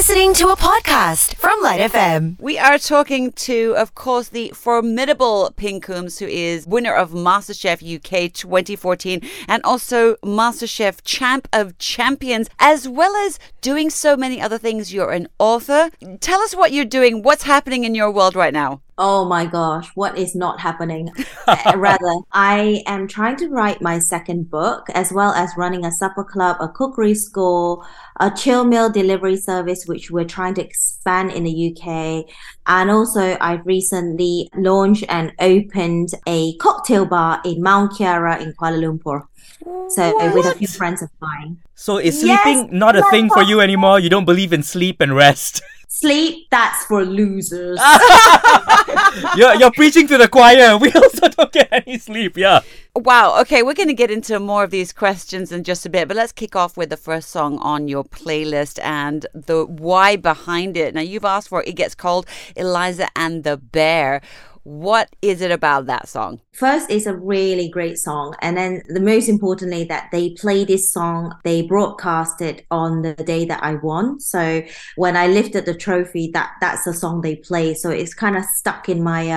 listening to a podcast from Lite FM. We are talking to, of course, the formidable Ping Coombes, who is winner of MasterChef UK 2014 and also MasterChef Champ of Champions, as well as doing so many other things. You're an author. Tell us what you're doing. What's happening in your world right now? Oh my gosh, what is not happening? Rather, I am trying to write my second book, as well as running a supper club, a cookery school, a chill meal delivery service, which we're trying to expand in the UK. And also, I've recently launched and opened a cocktail bar in Mount Kiara in Kuala Lumpur. So with a few friends of mine. So is sleeping not a thing for you anymore? You don't believe in sleep and rest? Sleep, that's for losers. You're preaching to the choir. We also don't get any sleep, yeah. Wow, okay, we're going to get into more of these questions in just a bit, but let's kick off with the first song on your playlist and the why behind it. Now, you've asked for it. It gets called Eliza and the Bear. What is it about that song? First, it's a really great song. And then the most importantly, that they play this song, they broadcast it on the day that I won. So when I lifted the trophy, that's the song they play. So it's kind of stuck in my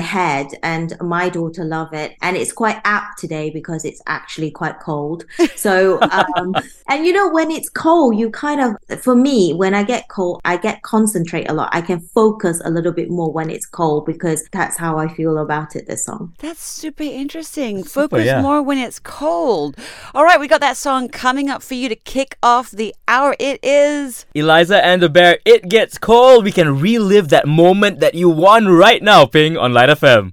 head, and my daughter loves it. And it's quite apt today because it's actually quite cold. So, and you know, when it's cold, you kind of, for me, when I get cold, I get concentrate a lot. I can focus a little bit more when it's cold because that's how I feel about it, this song. That's super interesting. Focus more when it's cold. All right, we got that song coming up for you to kick off the hour. It is Eliza and the Bear, It Gets Cold. We can relive that moment that you won right now, Ping, on Lite FM.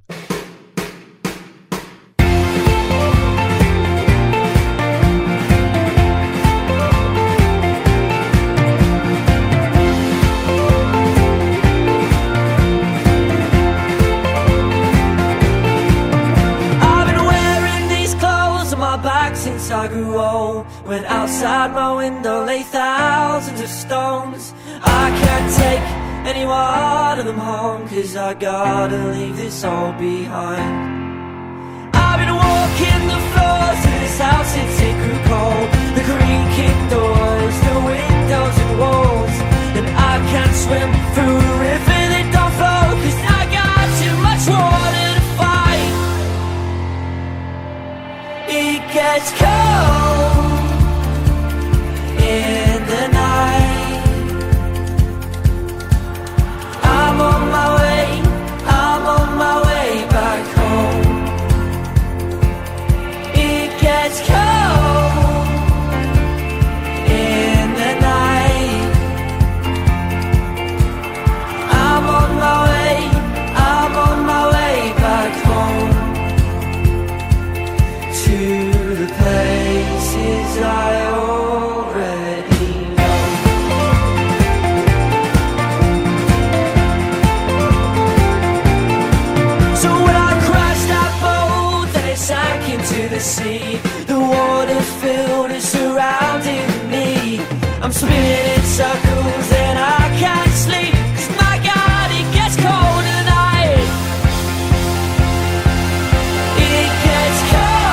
I grew old, when outside my window lay thousands of stones. I can't take any more of them home, 'cause I gotta leave this all behind. I've been walking the floors of this house since it grew cold. The creaking doors, the windows and walls. And I can't swim through a river that don't flow, 'cause I got too much water to fight. It gets cold in the night. I'm on my way back home. It gets cold in the night. I'm on my way back home. To the places I already know. So when I crashed that boat, then it sank into the sea. The water filled and surrounding me. I'm spinning in circles and I can't sleep, 'cause my God, it gets cold tonight. It gets cold.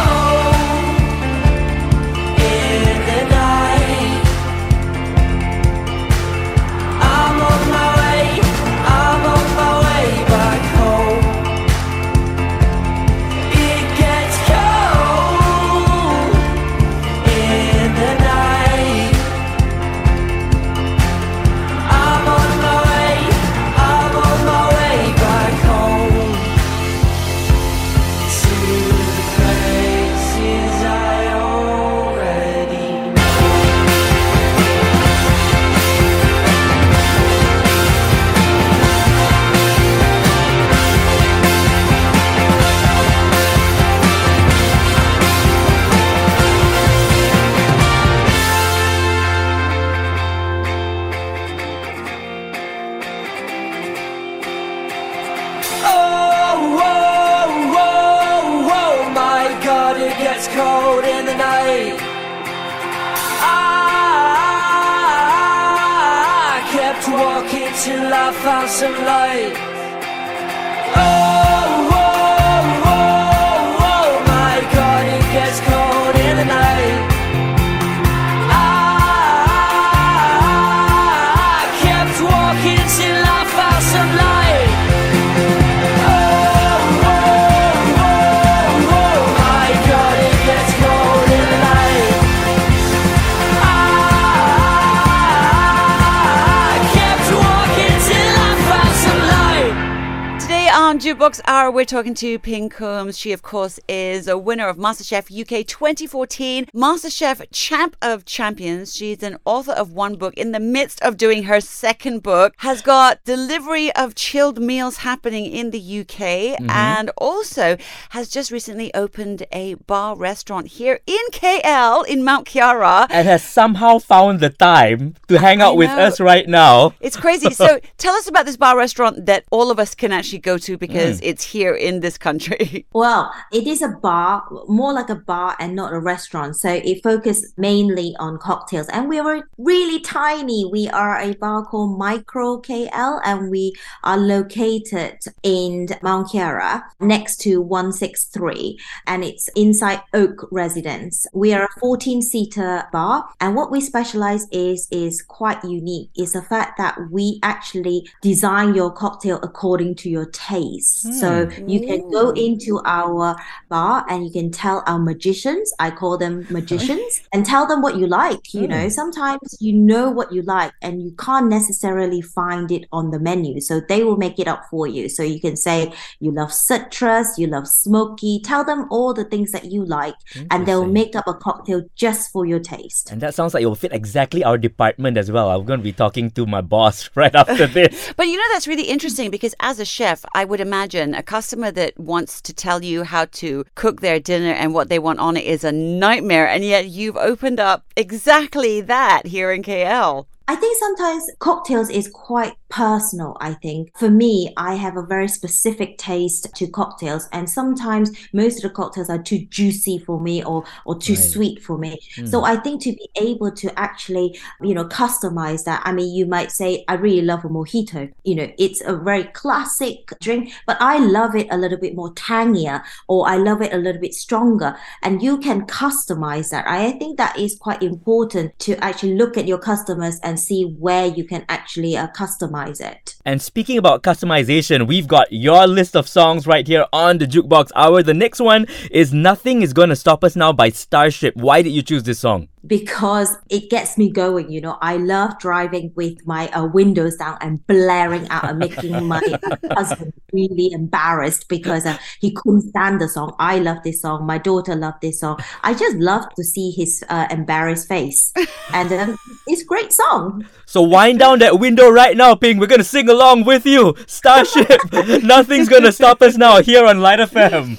On Jukebox Hour, we're talking to Ping Coombes. She, of course, is a winner of MasterChef UK 2014, MasterChef Champ of Champions. She's an author of one book in the midst of doing her second book, has got delivery of chilled meals happening in the UK, and also has just recently opened a bar restaurant here in KL, in Mount Kiara. And has somehow found the time to hang out with us right now. It's crazy. So tell us about this bar restaurant that all of us can actually go to because it's here in this country. Well, it is a bar, more like a bar and not a restaurant. So it focuses mainly on cocktails. And we were really tiny. We are a bar called Micro KL and we are located in Mount Kiara next to 163. And it's inside Oak Residence. We are a 14-seater bar. And what we specialize is quite unique. It's the fact that we actually design your cocktail according to your taste. So you can go into our bar and you can tell our magicians, I call them magicians, and tell them what you like. You know, sometimes you know what you like and you can't necessarily find it on the menu. So they will make it up for you. So you can say you love citrus, you love smoky, tell them all the things that you like and they'll make up a cocktail just for your taste. And that sounds like it will fit exactly our department as well. I'm going to be talking to my boss right after this. But you know, that's really interesting because as a chef, I would imagine a customer that wants to tell you how to cook their dinner and what they want on it is a nightmare. And yet you've opened up exactly that here in KL. I think sometimes cocktails is quite personal, I think. For me, I have a very specific taste to cocktails and sometimes most of the cocktails are too juicy for me or too sweet for me. So I think to be able to actually, you know, customize that. I mean, you might say, I really love a mojito. You know, it's a very classic drink, but I love it a little bit more tangier or I love it a little bit stronger. And you can customize that. I think that is quite important to actually look at your customers and see where you can actually customize it. And speaking about customization, we've got your list of songs right here on the Jukebox Hour. The next one is Nothing Is Gonna Stop Us Now by Starship. Why did you choose this song? Because it gets me going, you know. I love driving with my windows down and blaring out and making my husband really embarrassed because he couldn't stand the song. I love this song. My daughter loved this song. I just love to see his embarrassed face. And it's a great song. So wind down that window right now, Ping. We're going to sing along with you. Starship, Nothing's Gonna Stop Us Now here on Lite FM.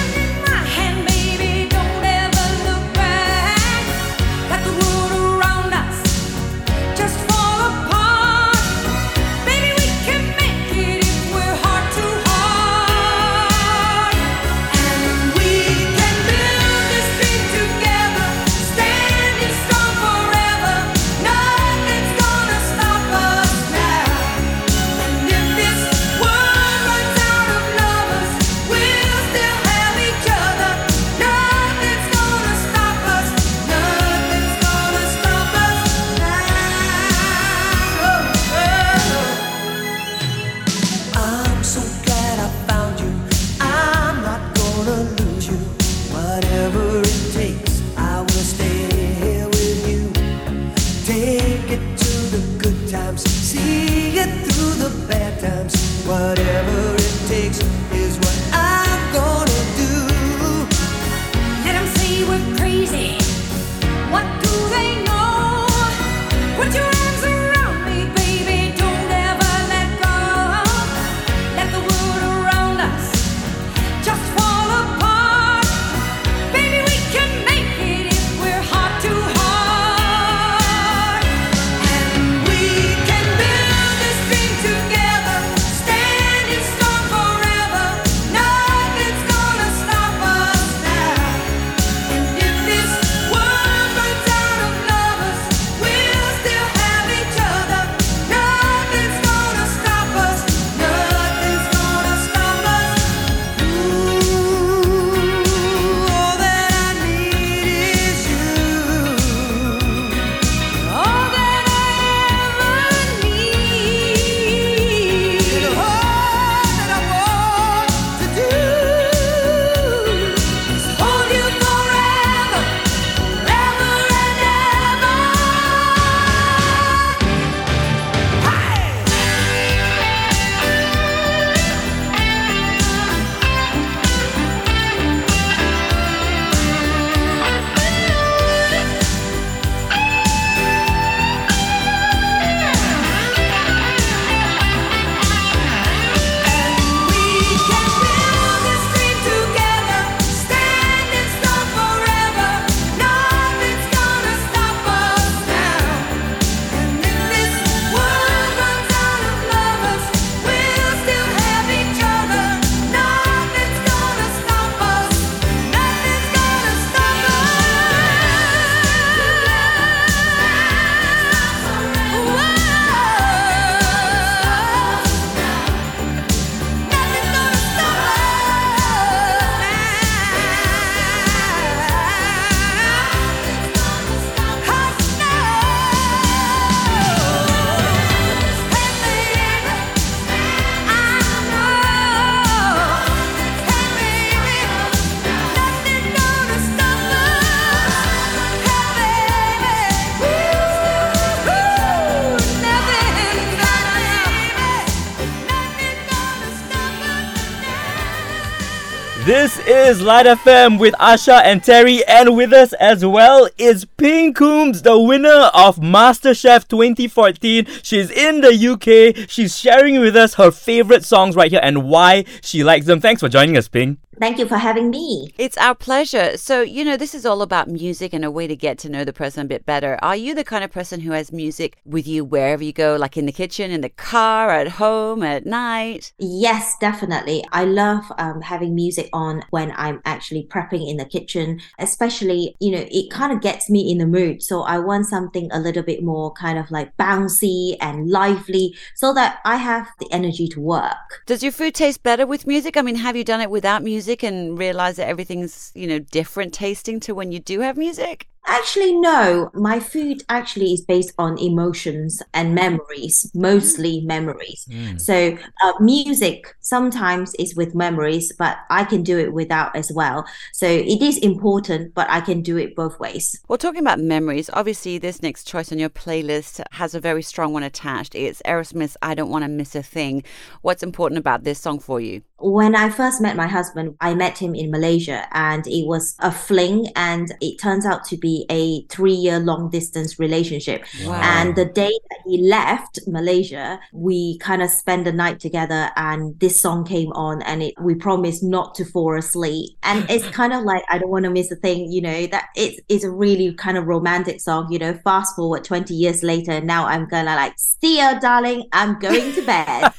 This is Lite FM with Asha and Terry, and with us as well is Ping Coombes, the winner of MasterChef 2014. She's in the UK. She's sharing with us her favourite songs right here and why she likes them. Thanks for joining us, Ping. Thank you for having me. It's our pleasure. So, you know, this is all about music and a way to get to know the person a bit better. Are you the kind of person who has music with you wherever you go, like in the kitchen, in the car, at home, at night? Yes, definitely. I love having music on when I'm actually prepping in the kitchen, especially, you know, it kind of gets me in the mood. So I want something a little bit more kind of like bouncy and lively so that I have the energy to work. Does your food taste better with music? I mean, have you done it without music and realize that everything's, you know, different tasting to when you do have music? Actually, no. My food actually is based on emotions and memories, mostly memories. So music sometimes is with memories, but I can do it without as well. So it is important, but I can do it both ways. Well, talking about memories, obviously this next choice on your playlist has a very strong one attached. It's Aerosmith's I Don't Want to Miss a Thing. What's important about this song for you? When I first met my husband, I met him in Malaysia, and it was a fling, and it turns out to be a 3-year long distance relationship. Wow. And the day that he left Malaysia, we kind of spent the night together, and this song came on, and we promised not to fall asleep. And it's kind of like I Don't Want to Miss a Thing, you know, that it's a really kind of romantic song, you know. Fast forward 20 years later, now I'm gonna like, see ya darling, I'm going to bed.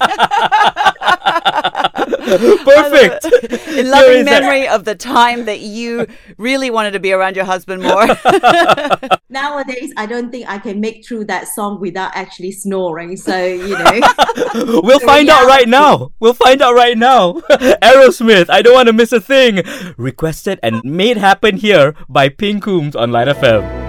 Perfect. In loving memory of the time that you really wanted to be around your husband more. Nowadays, I don't think I can make through that song without actually snoring. So, you know. We'll find out right now. Aerosmith, I Don't Want to Miss a Thing. Requested and made happen here by Ping Coombes on Lite FM.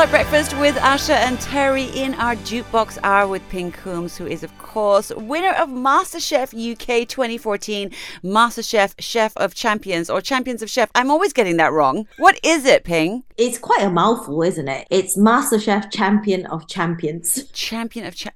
Like Breakfast with Asha and Terry in our Jukebox Hour with Ping Coombes, who is, of course, winner of MasterChef UK 2014, MasterChef Chef of Champions, or Champions of Chef. I'm always getting that wrong. What is it, Ping? It's quite a mouthful, isn't it? It's MasterChef Champion of Champions.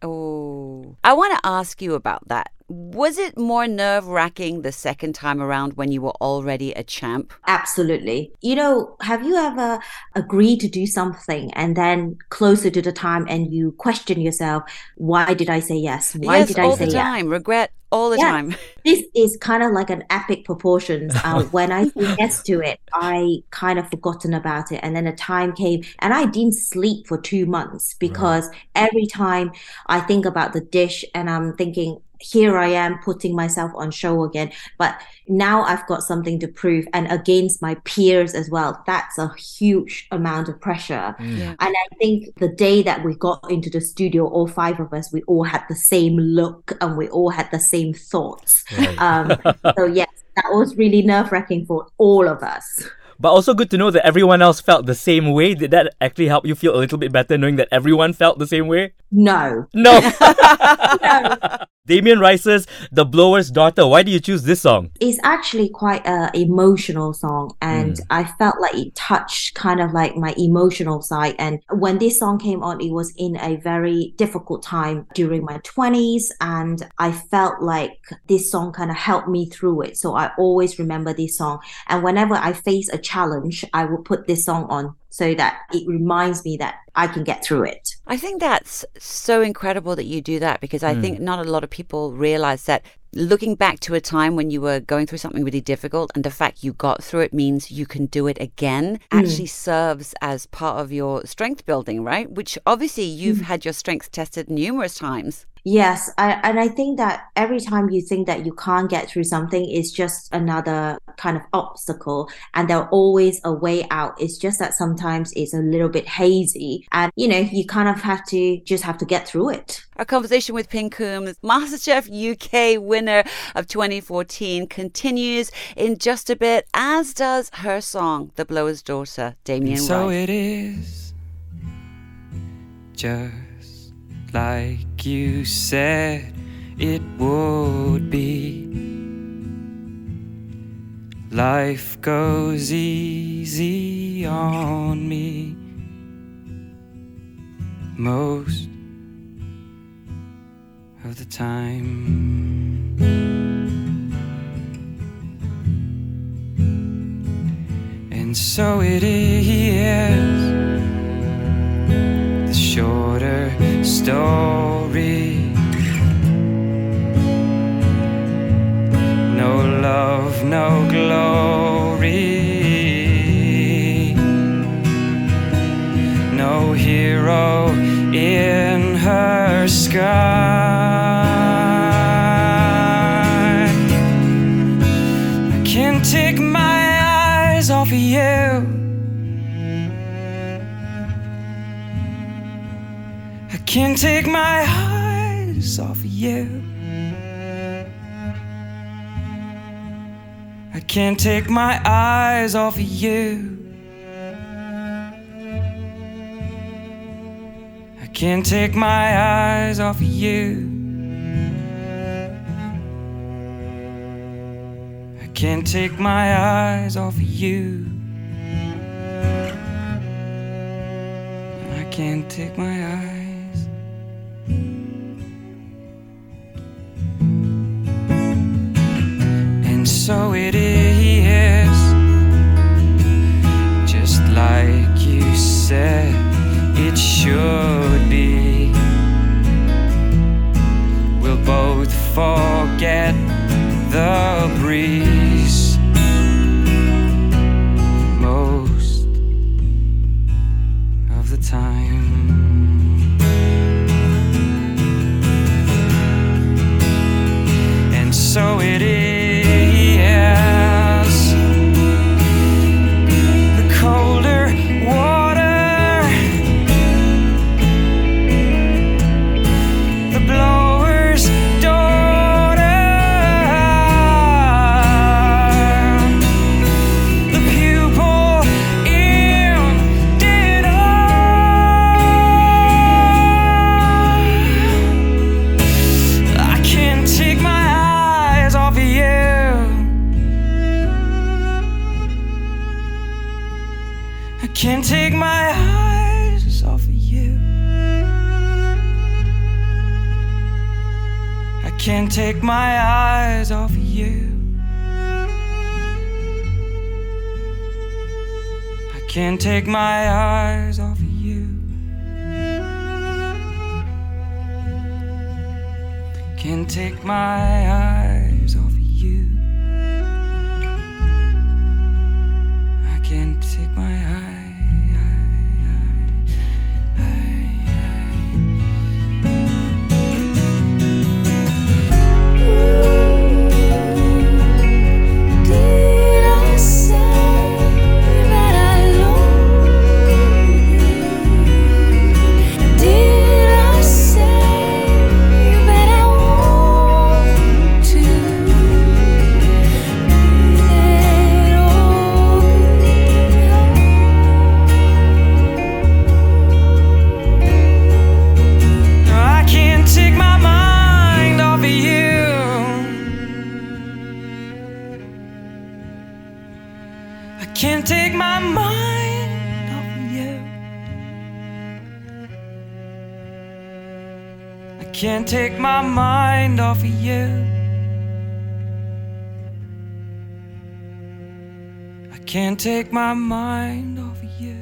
Oh. I want to ask you about that. Was it more nerve-wracking the second time around when you were already a champ? Absolutely. You know, have you ever agreed to do something and then closer to the time and you question yourself, why did I say yes? Why did I say yes? All the time, regret all the time. This is kind of like an epic proportions. When I said yes to it, I kind of forgotten about it. And then a time came and I didn't sleep for 2 months because every time I think about the dish and I'm thinking, here I am putting myself on show again, but now I've got something to prove, and against my peers as well. That's a huge amount of pressure. Yeah. And I think the day that we got into the studio, all five of us, we all had the same look and we all had the same thoughts. Right. So yes, that was really nerve-wracking for all of us. But also good to know that everyone else felt the same way. Did that actually help you feel a little bit better knowing that everyone felt the same way? No. No. Damien Rice's The Blower's Daughter. Why do you choose this song? It's actually quite an emotional song, and I felt like it touched kind of like my emotional side. And when this song came on, it was in a very difficult time during my 20s, and I felt like this song kind of helped me through it. So I always remember this song, and whenever I face a challenge, I will put this song on so that it reminds me that I can get through it. I think that's so incredible that you do that, because I think not a lot of people realize that looking back to a time when you were going through something really difficult and the fact you got through it means you can do it again actually serves as part of your strength building, right? Which obviously you've had your strength tested numerous times. Yes, I think that every time you think that you can't get through something, it's just another kind of obstacle, and there's always a way out. It's just that sometimes it's a little bit hazy, and you know, you kind of have to get through it. Our conversation with Ping Coombes, MasterChef UK winner of 2014, continues in just a bit, as does her song, The Blower's Daughter, Damien Rice. So it is just like you said it would be. Life goes easy on me. Most of the time. And so it is. The shorter story. No love, no glory. No hero in her sky. I can't take my eyes off of you. I can't take my eyes off of you. I can't take my eyes off of you. I can't take my eyes off of you. I can't take my eyes off of you. I can't take my eyes. So it is, just like you said it should be. We'll both forget the breeze most of the time. can't take my eyes off of you. I can't take my eyes off of you. Can't take my eyes off of you. I can't take my eyes. Can't take my mind off you. I can't take my mind off of you. I can't take my mind off of you.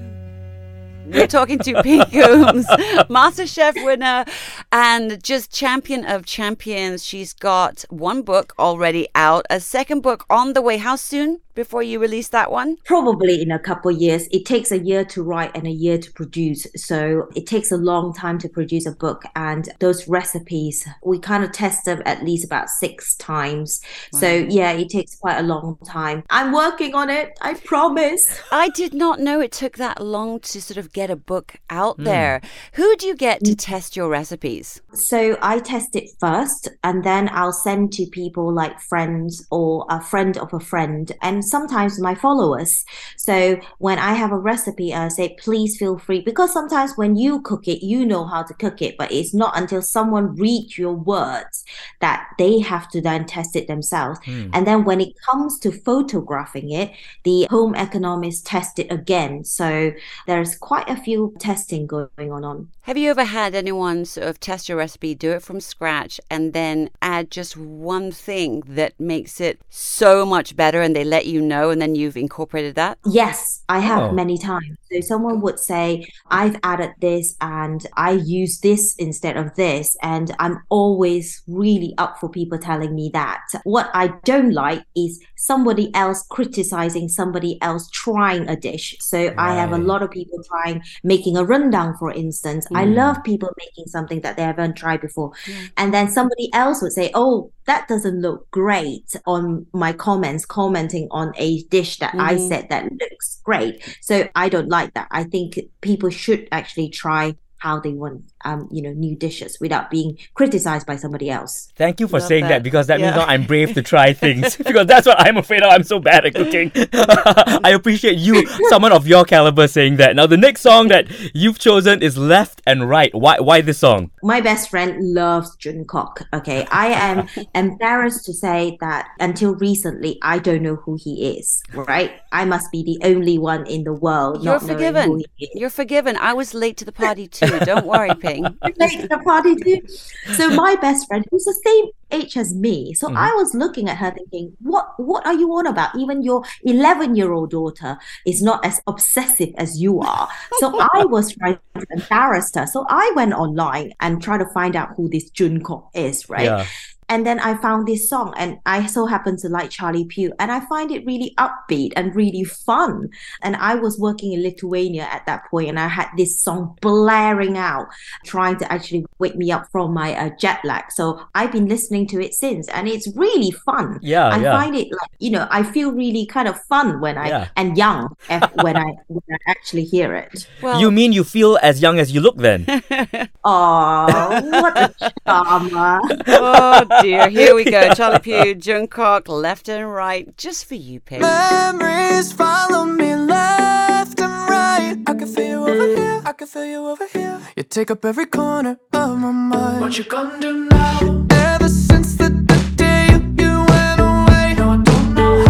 We're talking to Ping Coombes, MasterChef winner and just champion of champions. She's got one book already out, a second book on the way. How soon before you release that one? Probably in a couple of years. It takes a year to write and a year to produce. So it takes a long time to produce a book. And those recipes, we kind of test them at least about 6 times. Wow. So yeah, it takes quite a long time. I'm working on it. I promise. I did not know it took that long to sort of get a book out there. Who do you get to test your recipes? So I test it first, and then I'll send to people like friends or a friend of a friend, and sometimes my followers. So when I have a recipe, I say, please feel free, because sometimes when you cook it, you know how to cook it, but it's not until someone reads your words that they have to then test it themselves. And then when it comes to photographing it, the home economists test it again. So there's quite a few testing going on. Have you ever had anyone sort of test your recipe, do it from scratch, and then add just one thing that makes it so much better, and they let you know, and then you've incorporated that? Yes, I have many times. So someone would say, I've added this and I use this instead of this, and I'm always really up for people telling me that. What I don't like is somebody else criticizing somebody else trying a dish. So right. I have a lot of people trying making a rendang, for instance. I love people making something that they haven't tried before. And then somebody else would say, oh, that doesn't look great, on my comments, commenting on a dish that I said that looks great. So I don't like that. I think people should actually try how they want new dishes without being criticized by somebody else. Thank you for saying that, because that means now I'm brave to try things, because that's what I'm afraid of. I'm so bad at cooking. I appreciate you, someone of your caliber, saying that. Now, the next song that you've chosen is Left and Right. Why this song? My best friend loves Jungkook. Okay, I am embarrassed to say that until recently, I don't know who he is, right? I must be the only one in the world not knowing who he is. You're forgiven. I was late to the party too. Don't worry, Ping. The party too. So my best friend, who's the same age as me, so I was looking at her thinking, what are you on about? Even your 11-year-old daughter is not as obsessive as you are. So I was trying to embarrass her. So I went online and tried to find out who this Jungkook is, right? Yeah. And then I found this song, and I so happen to like Charlie Puth, and I find it really upbeat and really fun. And I was working in Lithuania at that point, and I had this song blaring out, trying to actually wake me up from my jet lag. So I've been listening to it since, and it's really fun. Yeah, I find it like, I feel really kind of fun when I actually hear it. Well, you mean you feel as young as you look then? Oh, what a charmer. Oh, dear. Here we go. Charlie Puth, Jungkook, Left and Right, just for you, Ping. Memories follow me left and right. I can feel you over here. I can feel you over here. You take up every corner of my mind. What you gonna do now? Ever since the day you went away, no, I don't know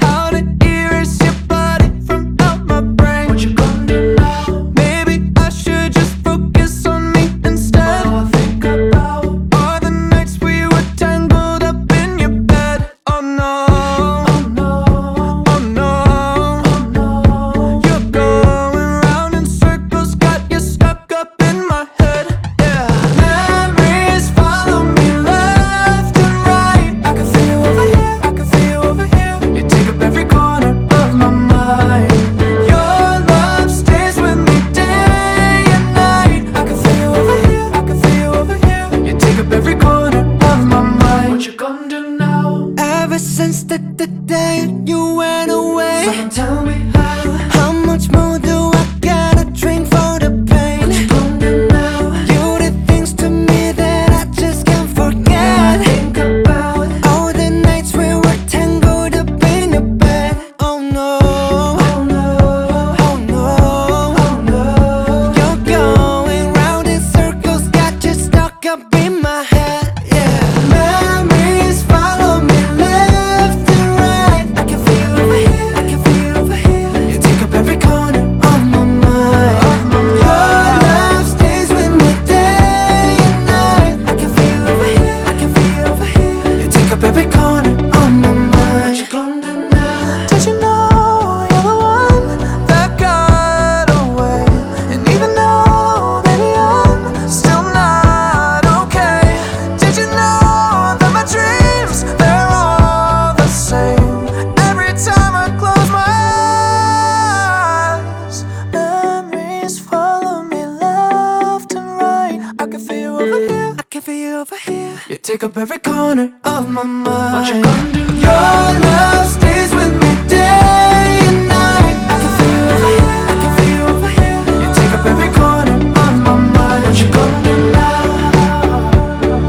how to erase your body from out my brain. What you gonna do now? Maybe I should just focus on me instead. All I think about are the nights we were dancing. the day you went away. So tell me how much more do I gotta drink for the pain? You did things to me that I just can't forget. Think about all the nights we were tangled up in the bed. Oh no, oh no, oh no, oh no. You're going round in circles, got you stuck up in my head. Take up every corner of my mind. Your love stays with me day and night. I can feel you over here, I can feel you over here. You take up every corner of my mind. What you gonna do now?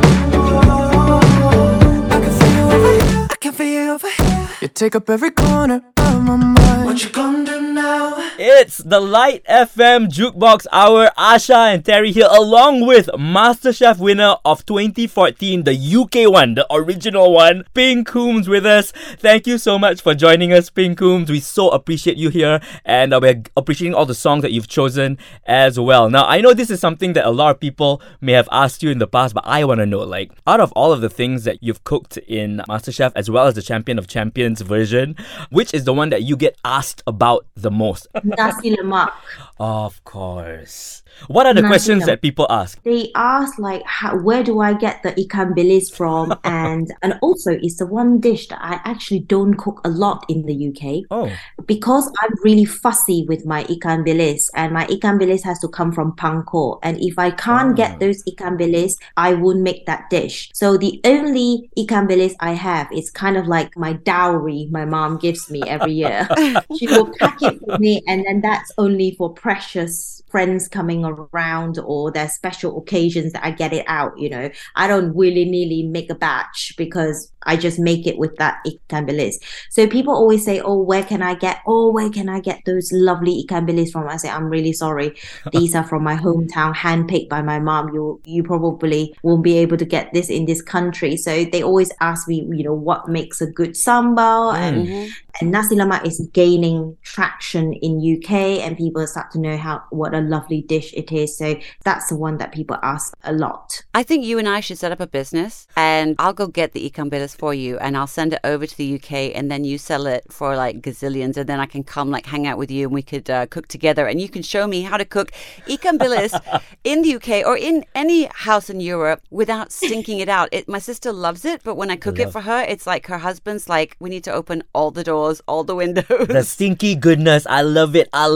I can feel you over here, I can feel you over here. You take up every corner of my mind. What you gonna do now? It's the Lite FM Jukebox Hour. Asha and Terry here, along with MasterChef winner of 2014, the UK one, the original one, Ping Coombes with us. Thank you so much for joining us, Ping Coombes. We so appreciate you here, and we're appreciating all the songs that you've chosen as well. Now, I know this is something that a lot of people may have asked you in the past, but I want to know, like, out of all of the things that you've cooked in MasterChef as well as the Champion of Champions version, which is the one that you get asked about the most? Nasi lemak. Of course. What are the questions that people ask? They ask, like, where do I get the ikan bilis from? and also, it's the one dish that I actually don't cook a lot in the UK. Oh. Because I'm really fussy with my ikan bilis. And my ikan bilis has to come from Pangkor. And if I can't get those ikan bilis, I won't make that dish. So the only ikan bilis I have is kind of like my dowry my mom gives me every year. She will pack it for me, and then that's only for precious friends coming around or their special occasions that I get it out, you know. I don't willy-nilly make a batch because I just make it with that ikan bilis. So people always say, where can I get those lovely ikan bilis from? I say, I'm really sorry. These are from my hometown, handpicked by my mom. You probably won't be able to get this in this country. So they always ask me, you know, what makes a good sambal? And nasi lemak is gaining traction in UK, and people start to know what a lovely dish it is. So that's the one that people ask a lot. I think you and I should set up a business, and I'll go get the ikan bilis for you, and I'll send it over to the UK, and then you sell it for like gazillions, and then I can come like hang out with you, and we could cook together, and you can show me how to cook ikan bilis in the UK or in any house in Europe without stinking it out. My sister loves it, but when I cook it for her, it's like her husband's like, we need to open all the doors, all the windows. The stinky goodness, I love it. Oh,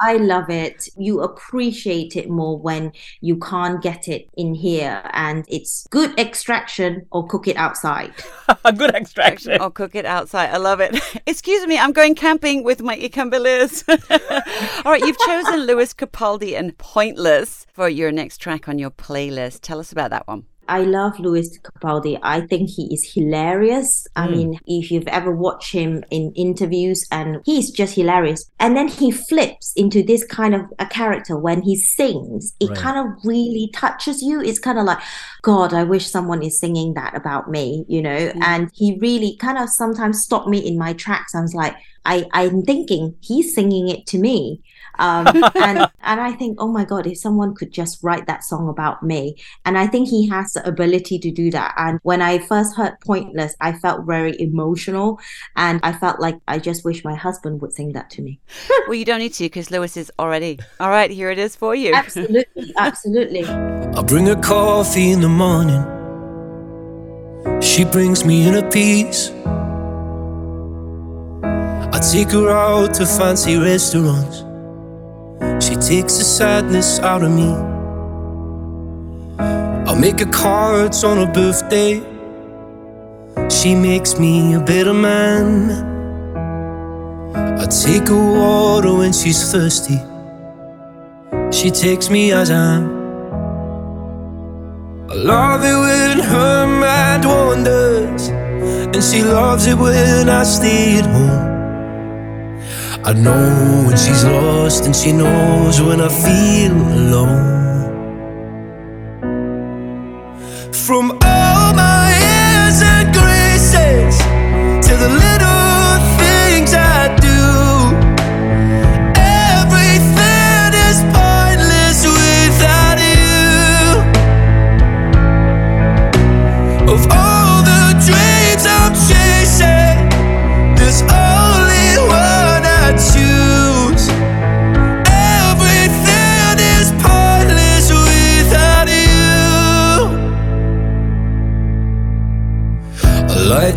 I love it. You appreciate it more when you can't get it in here, and it's good extraction or cook it outside. A good extraction. Or cook it outside. I love it. Excuse me, I'm going camping with my ikan bilis. All right, you've chosen Lewis Capaldi and Pointless for your next track on your playlist. Tell us about that one. I love Lewis Capaldi. I think he is hilarious. I mean, if you've ever watched him in interviews, and he's just hilarious. And then he flips into this kind of a character when he sings. It kind of really touches you. It's kind of like, God, I wish someone is singing that about me, you know. And he really kind of sometimes stopped me in my tracks. I was like, I'm thinking he's singing it to me. And I think, oh my God, if someone could just write that song about me. And I think he has the ability to do that. And when I first heard Pointless, I felt very emotional, and I felt like I just wish my husband would sing that to me. Well, you don't need to, because Lewis is already. All right, here it is for you. Absolutely, absolutely. I bring her coffee in the morning. She brings me in a piece. I take her out to fancy restaurants. She takes the sadness out of me. I make her cards on her birthday. she makes me a better man. I take her water when she's thirsty, she takes me as I am. I love it when her mind wanders, and she loves it when I stay at home. I know when she's lost, and she knows when I feel alone. From all my errors and graces to the little things I do, everything is pointless without you. Of all the dreams I'm chasing, there's only one I choose. Everything is pointless without you. I light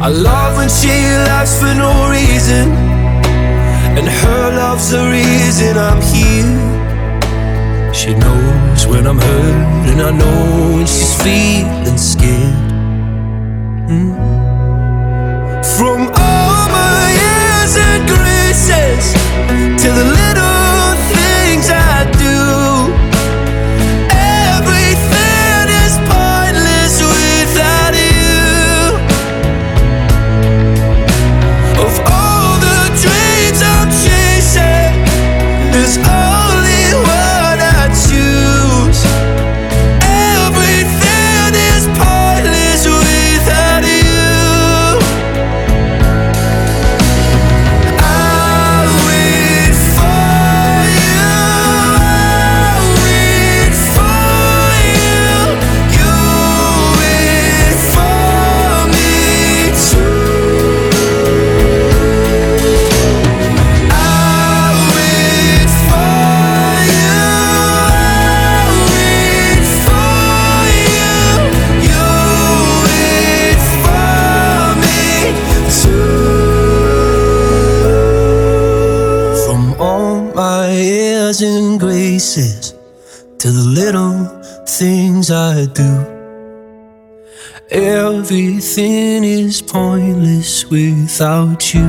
I love when she laughs for no reason, and her love's the reason I'm here. She knows when I'm hurt, and I know when she's feeling scared. From all my years and graces to the little things I do, everything is pointless without you. Of all the dreams I'm chasing, there's only one I choose. Everything is pointless without you. I'll wait for you, I'll wait for you, you wait for me too. I'll wait for you, I'll wait for you, you wait for me too. From all my airs and graces to the little things I do, everything is pointless without you.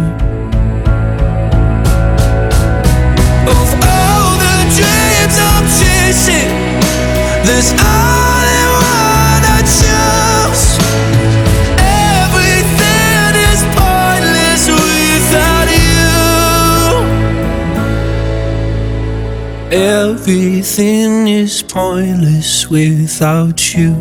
Of all the dreams I'm chasing, there's only one I choose. Everything is pointless without you. Everything is pointless without you.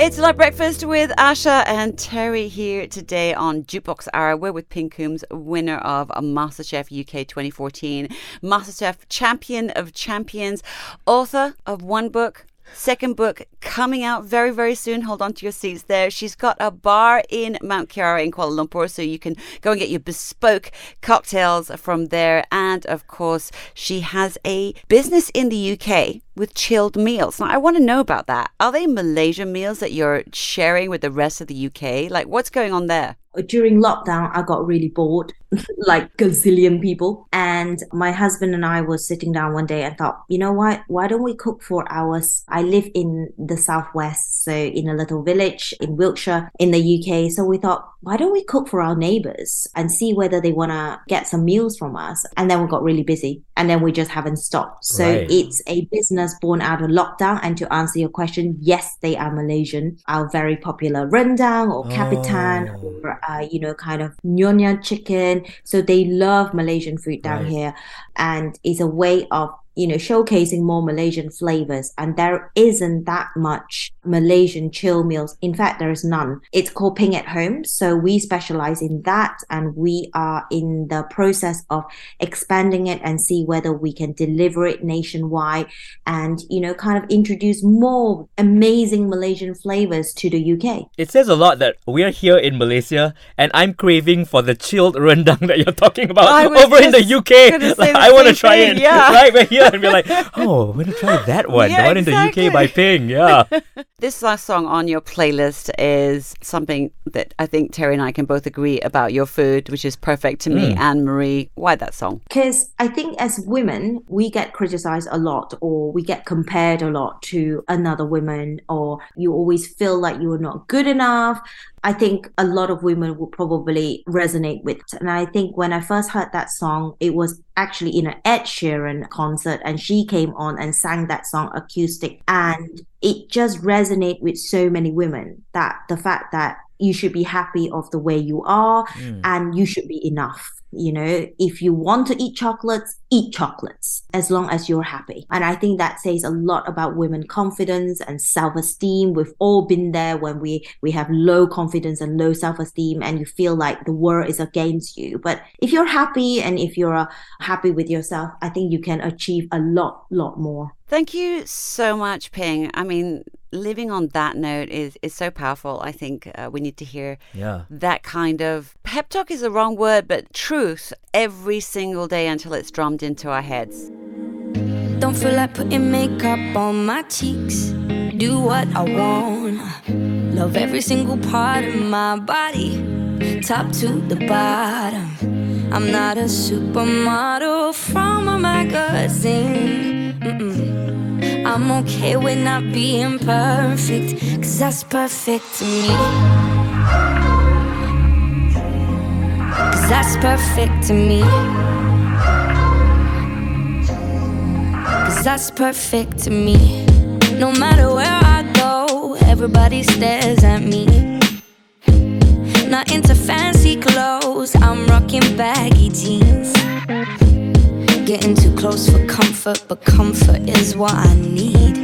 It's Live Breakfast with Asha and Terry here today on Jukebox Hour. We're with Ping Coombes, winner of MasterChef UK 2014, MasterChef Champion of Champions, author of one book, second book coming out very, very soon. Hold on to your seats there. She's got a bar in Mount Kiara in Kuala Lumpur, so you can go and get your bespoke cocktails from there. And of course, she has a business in the UK with chilled meals. Now, I want to know about that. Are they Malaysian meals that you're sharing with the rest of the UK? Like, what's going on there? During lockdown, I got really bored, like gazillion people. And my husband and I were sitting down one day and thought, you know what? Why don't we cook for hours? I live in the southwest, so in a little village in Wiltshire in the UK. So we thought, why don't we cook for our neighbours and see whether they want to get some meals from us? And then we got really busy, and then we just haven't stopped. So It's a business born out of lockdown. And to answer your question, yes, they are Malaysian. Our very popular rendang or kapitan or kind of nyonya chicken. So they love Malaysian food down here, and it's a way of you know, showcasing more Malaysian flavors. And there isn't that much Malaysian chill meals. In fact, there is none. It's called Ping at Home. So we specialize in that, and we are in the process of expanding it and see whether we can deliver it nationwide and, you know, kind of introduce more amazing Malaysian flavors to the UK. It says a lot that we're here in Malaysia and I'm craving for the chilled rendang that you're talking about over in the UK. Like, I want to try it. Yeah. Right? We're here and we're like, oh, we're going to try that one. Yeah, the one exactly. in the UK by Ping. Yeah. This last song on your playlist is something that I think Terry and I can both agree about your food, which is perfect to me. Anne-Marie, why that song? Because I think as women, we get criticized a lot, or we get compared a lot to another woman, or you always feel like you are not good enough. I think a lot of women will probably resonate with it. And I think when I first heard that song, it was actually in an Ed Sheeran concert, and she came on and sang that song acoustic. And it just resonated with so many women, that the fact that you should be happy of the way you are and you should be enough. You know, if you want to eat chocolates as long as you're happy. And I think that says a lot about women's confidence and self-esteem. We've all been there when we have low confidence and low self-esteem, and you feel like the world is against you. But if you're happy and if you're happy with yourself, I think you can achieve a lot more. Thank you so much, Ping. I mean, living on that note is so powerful. I think we need to hear that kind of pep talk is the wrong word, but truth every single day until it's drummed into our heads. Don't feel like putting makeup on my cheeks. Do what I want. Love every single part of my body, top to the bottom. I'm not a supermodel from a magazine. I'm okay with not being perfect, 'cause that's perfect to me. 'Cause that's perfect to me. 'Cause that's perfect to me. No matter where I go, everybody stares at me. Not into fancy clothes, I'm rocking baggy jeans. Getting too close for comfort, but comfort is what I need.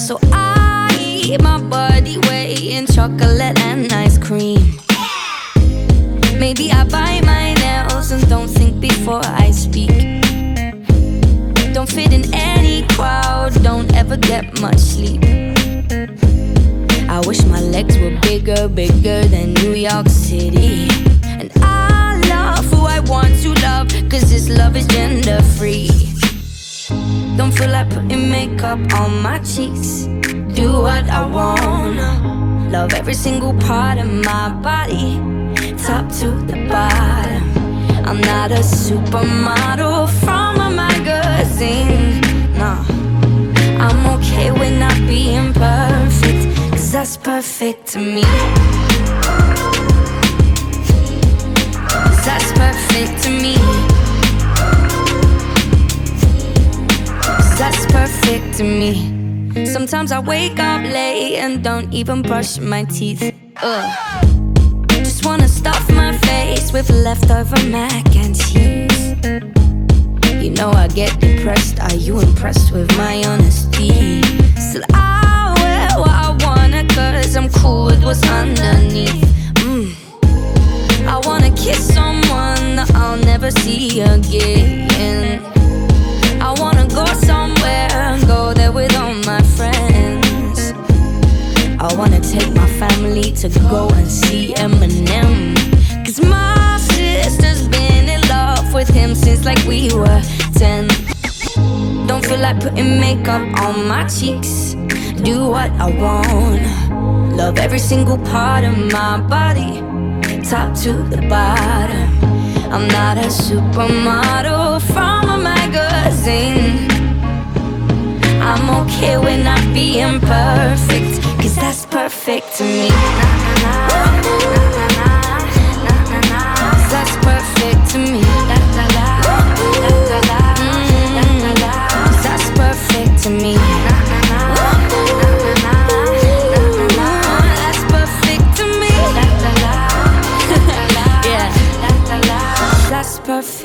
So I eat my body weight in chocolate and ice cream. Maybe I bite my nails and don't think before I speak. Don't fit in any crowd, don't ever get much sleep. I wish my legs were bigger than New York City. And I love who I want to love, 'cause this love is gender free. Don't feel like putting makeup on my cheeks. Do what I wanna. Love every single part of my body, top to the bottom. I'm not a supermodel from a magazine. No, I'm okay with not being perfect, 'cause that's perfect to me. 'Cause that's perfect to me. That's perfect to me. Sometimes I wake up late and don't even brush my teeth. Just wanna stuff my face with leftover mac and cheese. You know I get depressed. Are you impressed with my honesty? Still I wear what I wanna, 'cause I'm cool with what's underneath. I wanna kiss someone that I'll never see again. I wanna go somewhere and go there with all my friends. I wanna take my family to go and see Eminem, 'cause my sister's been in love with him since like we were 10. Don't feel like putting makeup on my cheeks. Do what I want. Love every single part of my body, top to the bottom. I'm not a supermodel from a magazine. I'm okay with not being perfect, 'cause that's perfect to me. 'Cause that's perfect to me. That's perfect to me. That's perfect to me. Yeah. That's perfect.